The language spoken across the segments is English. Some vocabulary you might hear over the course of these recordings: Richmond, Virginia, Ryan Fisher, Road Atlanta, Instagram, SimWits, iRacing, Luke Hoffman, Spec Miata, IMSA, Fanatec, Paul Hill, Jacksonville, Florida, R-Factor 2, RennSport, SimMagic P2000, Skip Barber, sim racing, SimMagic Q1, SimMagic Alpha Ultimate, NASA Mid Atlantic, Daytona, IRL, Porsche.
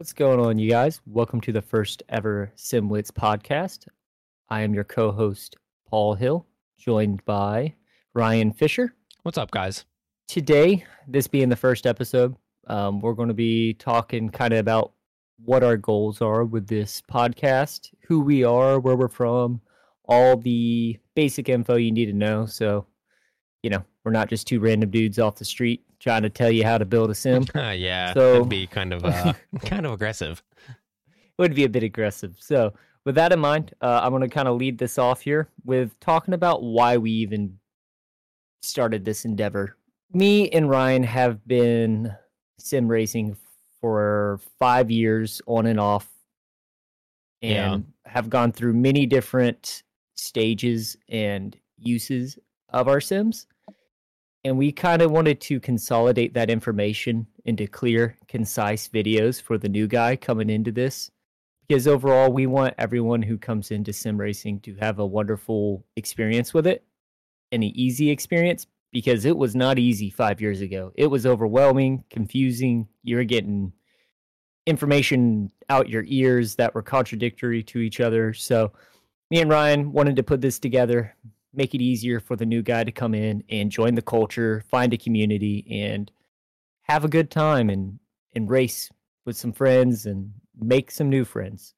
What's going on, you guys? Welcome to the first ever SimWits podcast. I am your co-host, Paul Hill, joined by Ryan Fisher. What's up, guys? Today, this being the first episode, we're going to be talking kind of about what our goals are with this podcast, who we are, where we're from, all the basic info you need to know. So, you know, we're not just two random dudes off the street trying to tell you how to build a sim. Yeah, so it'd be kind of aggressive. It would be a bit aggressive. So with that in mind, I'm going to kind of lead this off here with talking about why we even started this endeavor. Me and Ryan have been sim racing for 5 years on and off, and have gone through many different stages and uses of our sims. And we kind of wanted to consolidate that information into clear, concise videos for the new guy coming into this. Because overall, we want everyone who comes into sim racing to have a wonderful experience with it. An easy experience, because it was not easy 5 years ago. It was overwhelming, confusing. You were getting information out your ears that were contradictory to each other. So me and Ryan wanted to put this together, make it easier for the new guy to come in and join the culture, find a community, and have a good time and race with some friends and make some new friends.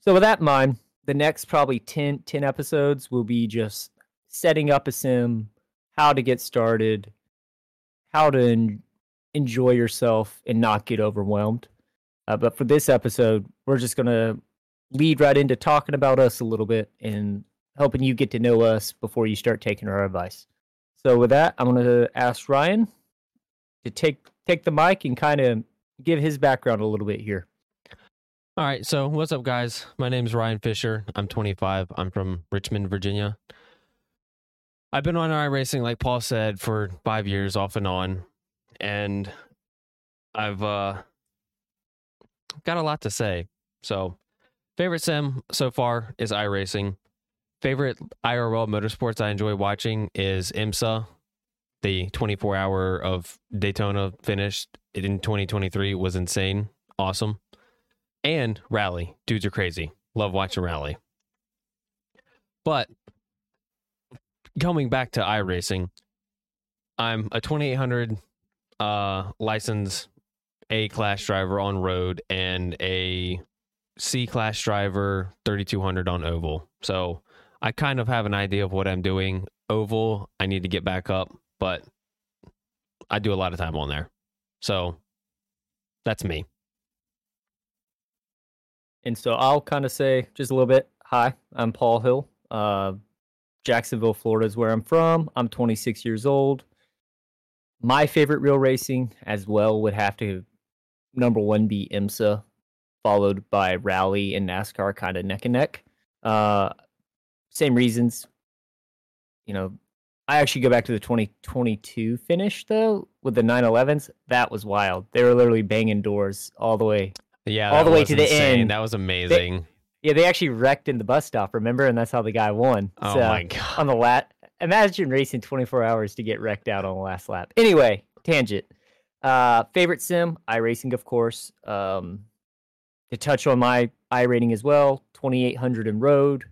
So with that in mind, the next probably 10 episodes will be just setting up a sim, how to get started, how to enjoy yourself and not get overwhelmed. But for this episode, we're just going to lead right into talking about us a little bit and helping you get to know us before you start taking our advice. So with that, I'm going to ask Ryan to take the mic and kind of give his background a little bit here. All right, so what's up, guys? My name is Ryan Fisher. I'm 25. I'm from Richmond, Virginia. I've been on iRacing, like Paul said, for 5 years off and on, and I've got a lot to say. So favorite sim so far is iRacing. Favorite IRL motorsports I enjoy watching is IMSA, the 24-hour of Daytona finished in 2023 was insane, awesome, and Rally. Dudes are crazy. Love watching Rally. But coming back to iRacing, I'm a 2800 license A-class driver on road and a C-class driver 3200 on oval. So I kind of have an idea of what I'm doing. Oval, I need to get back up, but I do a lot of time on there. So that's me. And so I'll kind of say just a little bit, hi, I'm Paul Hill. Jacksonville, Florida is where I'm from. I'm 26 years old. My favorite real racing as well would have to, number one, be IMSA, followed by Rally and NASCAR, kind of neck and neck. Same reasons. You know, I actually go back to the 2022 finish, though, with the 911s. That was wild. They were literally banging doors all the way. Yeah, all the way to the end. That was amazing. They actually wrecked in the bus stop, remember? And that's how the guy won. Oh, so, my God. On the lap. Imagine racing 24 hours to get wrecked out on the last lap. Anyway, tangent. Favorite sim, iRacing, of course. To touch on my iRating as well, 2800 in road.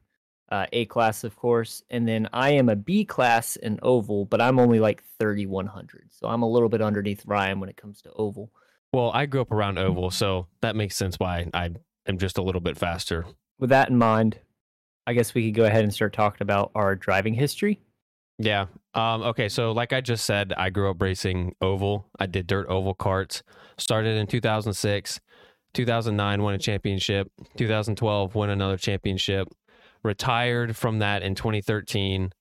A-class, of course, and then I am a B-class in oval, but I'm only like 3,100, so I'm a little bit underneath Ryan when it comes to oval. Well, I grew up around oval, so that makes sense why I am just a little bit faster. With that in mind, I guess we could go ahead and start talking about our driving history. Yeah. Okay, so like I just said, I grew up racing oval. I did dirt oval carts. Started in 2006, 2009 won a championship, 2012 won another championship. Retired from that in 2013,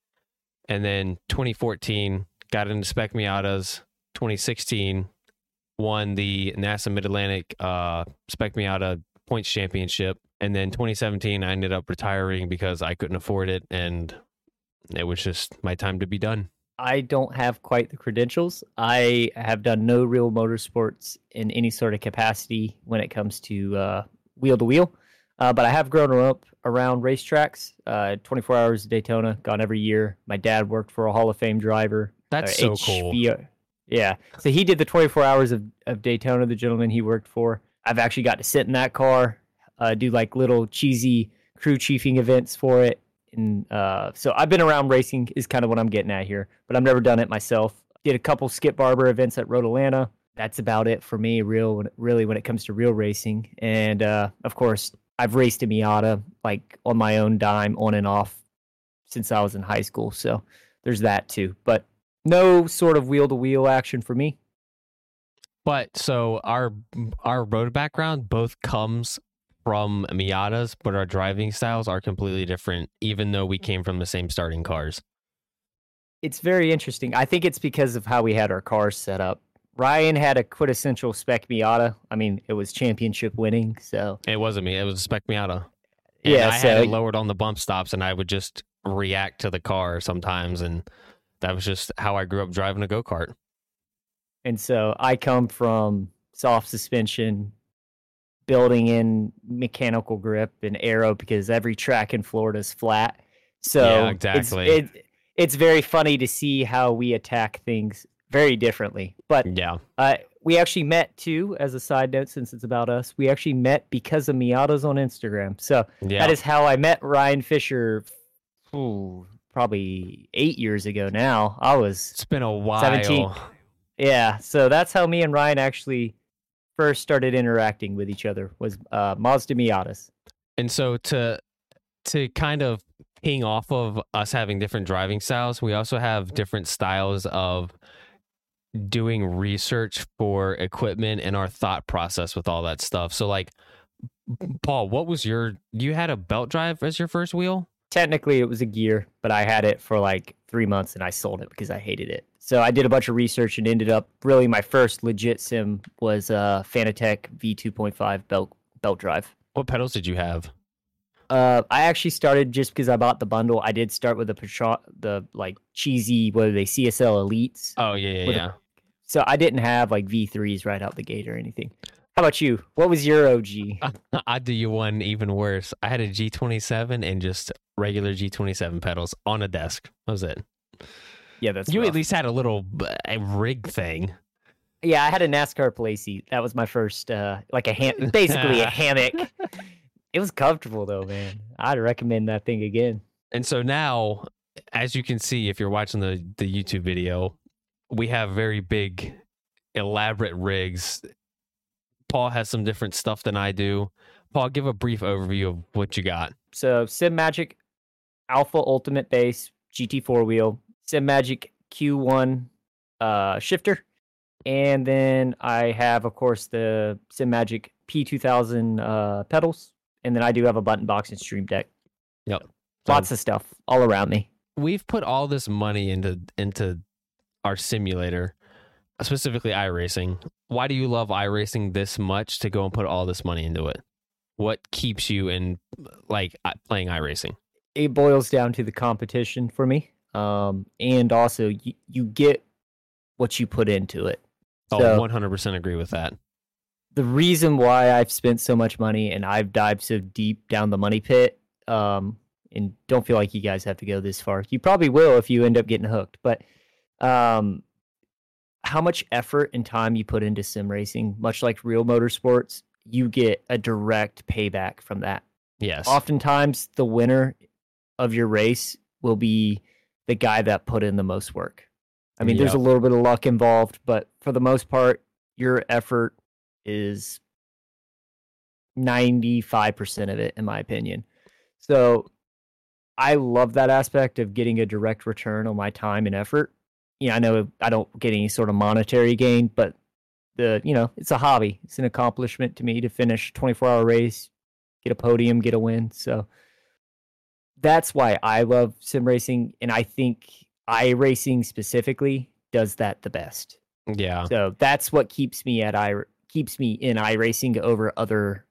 and then 2014 got into Spec Miatas. 2016 won the NASA Mid Atlantic Spec Miata points championship, and then 2017 I ended up retiring because I couldn't afford it, and it was just my time to be done. I don't have quite the credentials. I have done no real motorsports in any sort of capacity when it comes to wheel to wheel. But I have grown up around racetracks, 24 hours of Daytona, gone every year. My dad worked for a Hall of Fame driver. That's so cool. Yeah. So he did the 24 hours of Daytona, the gentleman he worked for. I've actually got to sit in that car, do like little cheesy crew chiefing events for it. And so I've been around racing is kind of what I'm getting at here, but I've never done it myself. Did a couple Skip Barber events at Road Atlanta. That's about it for me, really, when it comes to real racing. And of course, I've raced a Miata like on my own dime, on and off, since I was in high school. So there's that too. But no sort of wheel-to-wheel action for me. But so our road background both comes from Miatas, but our driving styles are completely different, even though we came from the same starting cars. It's very interesting. I think it's because of how we had our cars set up. Ryan had a quintessential Spec Miata. I mean, it was championship winning, so... It wasn't me. It was a Spec Miata. And yeah, I had it lowered on the bump stops, and I would just react to the car sometimes, and that was just how I grew up driving a go-kart. And so I come from soft suspension, building in mechanical grip and aero, because every track in Florida is flat. So yeah, exactly. It's very funny to see how we attack things very differently. But yeah, we actually met too, as a side note, since it's about us. We actually met because of Miatas on Instagram. So yeah, that is how I met Ryan Fisher. Probably 8 years ago now. I was... It's been a while. 17. Yeah, so that's how me and Ryan actually first started interacting with each other, was Mazda Miatas. And so to kind of ping off of us having different driving styles, we also have different styles of doing research for equipment and our thought process with all that stuff. So like, Paul, what was you had a belt drive as your first wheel? Technically, it was a gear, but I had it for like 3 months and I sold it because I hated it. So I did a bunch of research and ended up, really my first legit sim was a Fanatec V2.5 belt drive. What pedals did you have? I actually started, just because I bought the bundle, I did start with the like cheesy, what are they, CSL Elites. Oh, yeah. So I didn't have like V3s right out the gate or anything. How about you? What was your OG? I'd do you one even worse. I had a G27 and just regular G27 pedals on a desk. That was it. Yeah, that's you rough. At least had a little rig thing. Yeah, I had a NASCAR play seat. That was my first, like basically a hammock. It was comfortable though, man. I'd recommend that thing again. And so now, as you can see, if you're watching the YouTube video, we have very big, elaborate rigs. Paul has some different stuff than I do. Paul, give a brief overview of what you got. So SimMagic Alpha Ultimate Base, GT4 wheel, SimMagic Q1 shifter, and then I have, of course, the SimMagic P2000 pedals, and then I do have a button box and stream deck. Yep. Lots of stuff all around me. We've put all this money into our simulator, specifically iRacing. Why do you love iRacing this much to go and put all this money into it? What keeps you in like playing iRacing? It boils down to the competition for me, and also you get what you put into it. Oh, so 100% agree with that. The reason why I've spent so much money and I've dived so deep down the money pit, and don't feel like you guys have to go this far. You probably will if you end up getting hooked, but how much effort and time you put into sim racing, much like real motorsports, you get a direct payback from that. Yes. Oftentimes the winner of your race will be the guy that put in the most work. I mean, There's a little bit of luck involved, but for the most part, your effort is 95% of it, in my opinion. So I love that aspect of getting a direct return on my time and effort. Yeah, I know I don't get any sort of monetary gain, but it's a hobby. It's an accomplishment to me to finish a 24-hour race, get a podium, get a win. So that's why I love sim racing, and I think iRacing specifically does that the best. Yeah. So that's what keeps me in iRacing over other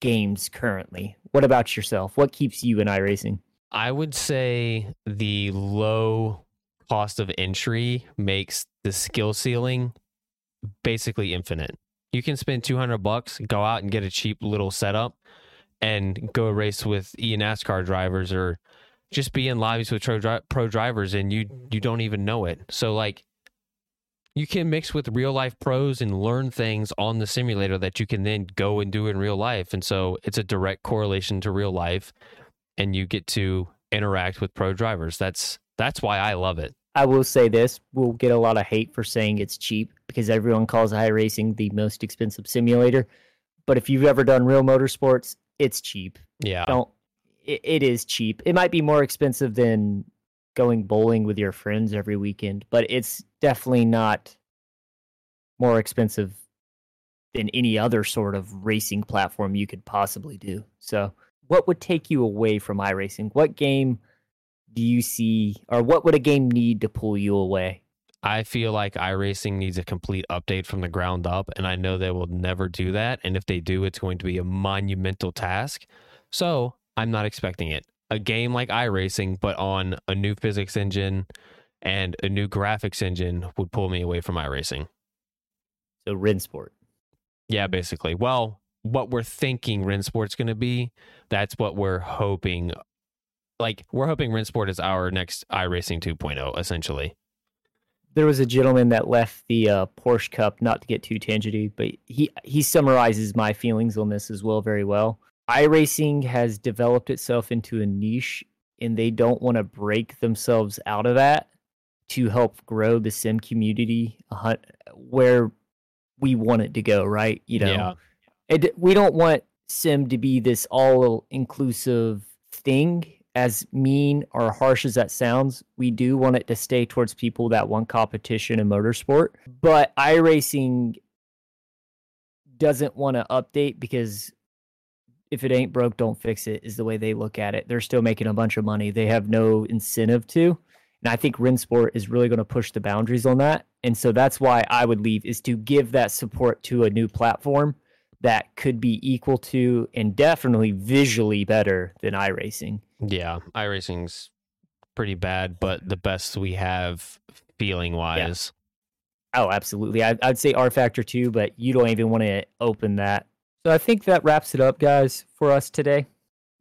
games currently. What about yourself? What keeps you in iRacing? I would say the low cost of entry makes the skill ceiling basically infinite. You can spend $200, go out and get a cheap little setup and go race with NASCAR drivers or just be in lobbies with pro drivers, and you don't even know it. So like you can mix with real life pros and learn things on the simulator that you can then go and do in real life. And so it's a direct correlation to real life, and you get to interact with pro drivers. That's why I love it. I will say this, we'll get a lot of hate for saying it's cheap because everyone calls iRacing the most expensive simulator. But if you've ever done real motorsports, it's cheap. Yeah. It is cheap. It might be more expensive than going bowling with your friends every weekend, but it's definitely not more expensive than any other sort of racing platform you could possibly do. So what would take you away from iRacing? What game do you see, or what would a game need to pull you away? I feel like iRacing needs a complete update from the ground up, and I know they will never do that. And if they do, it's going to be a monumental task. So I'm not expecting it. A game like iRacing, but on a new physics engine and a new graphics engine, would pull me away from iRacing. So RennSport. Yeah, basically. Well, what we're thinking RennSport's going to be, that's what we're hoping. Like, we're hoping RennSport is our next iRacing 2.0, essentially. There was a gentleman that left the Porsche Cup, not to get too tangenty, but he summarizes my feelings on this as well very well. iRacing has developed itself into a niche, and they don't want to break themselves out of that to help grow the sim community where we want it to go, right? You know, yeah. We don't want sim to be this all-inclusive thing. As mean or harsh as that sounds, we do want it to stay towards people that want competition in motorsport. But iRacing doesn't want to update because if it ain't broke, don't fix it is the way they look at it. They're still making a bunch of money. They have no incentive to. And I think RennSport is really going to push the boundaries on that. And so that's why I would leave, is to give that support to a new platform that could be equal to and definitely visually better than iRacing. Yeah, iRacing's pretty bad, but the best we have feeling-wise. Yeah. Oh, absolutely. I'd say R-Factor 2, but you don't even want to open that. So I think that wraps it up, guys, for us today.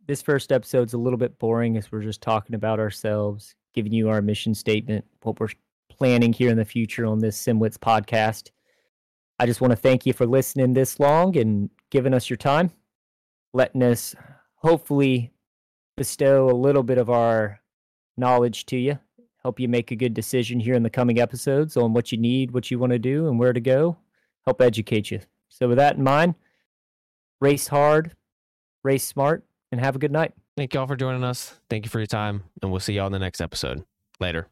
This first episode's a little bit boring as we're just talking about ourselves, giving you our mission statement, what we're planning here in the future on this SimWits podcast. I just want to thank you for listening this long and giving us your time, letting us hopefully bestow a little bit of our knowledge to you, help you make a good decision here in the coming episodes on what you need, what you want to do, and where to go, help educate you. So with that in mind, race hard, race smart, and have a good night. Thank you all for joining us. Thank you for your time, and we'll see you all in the next episode. Later.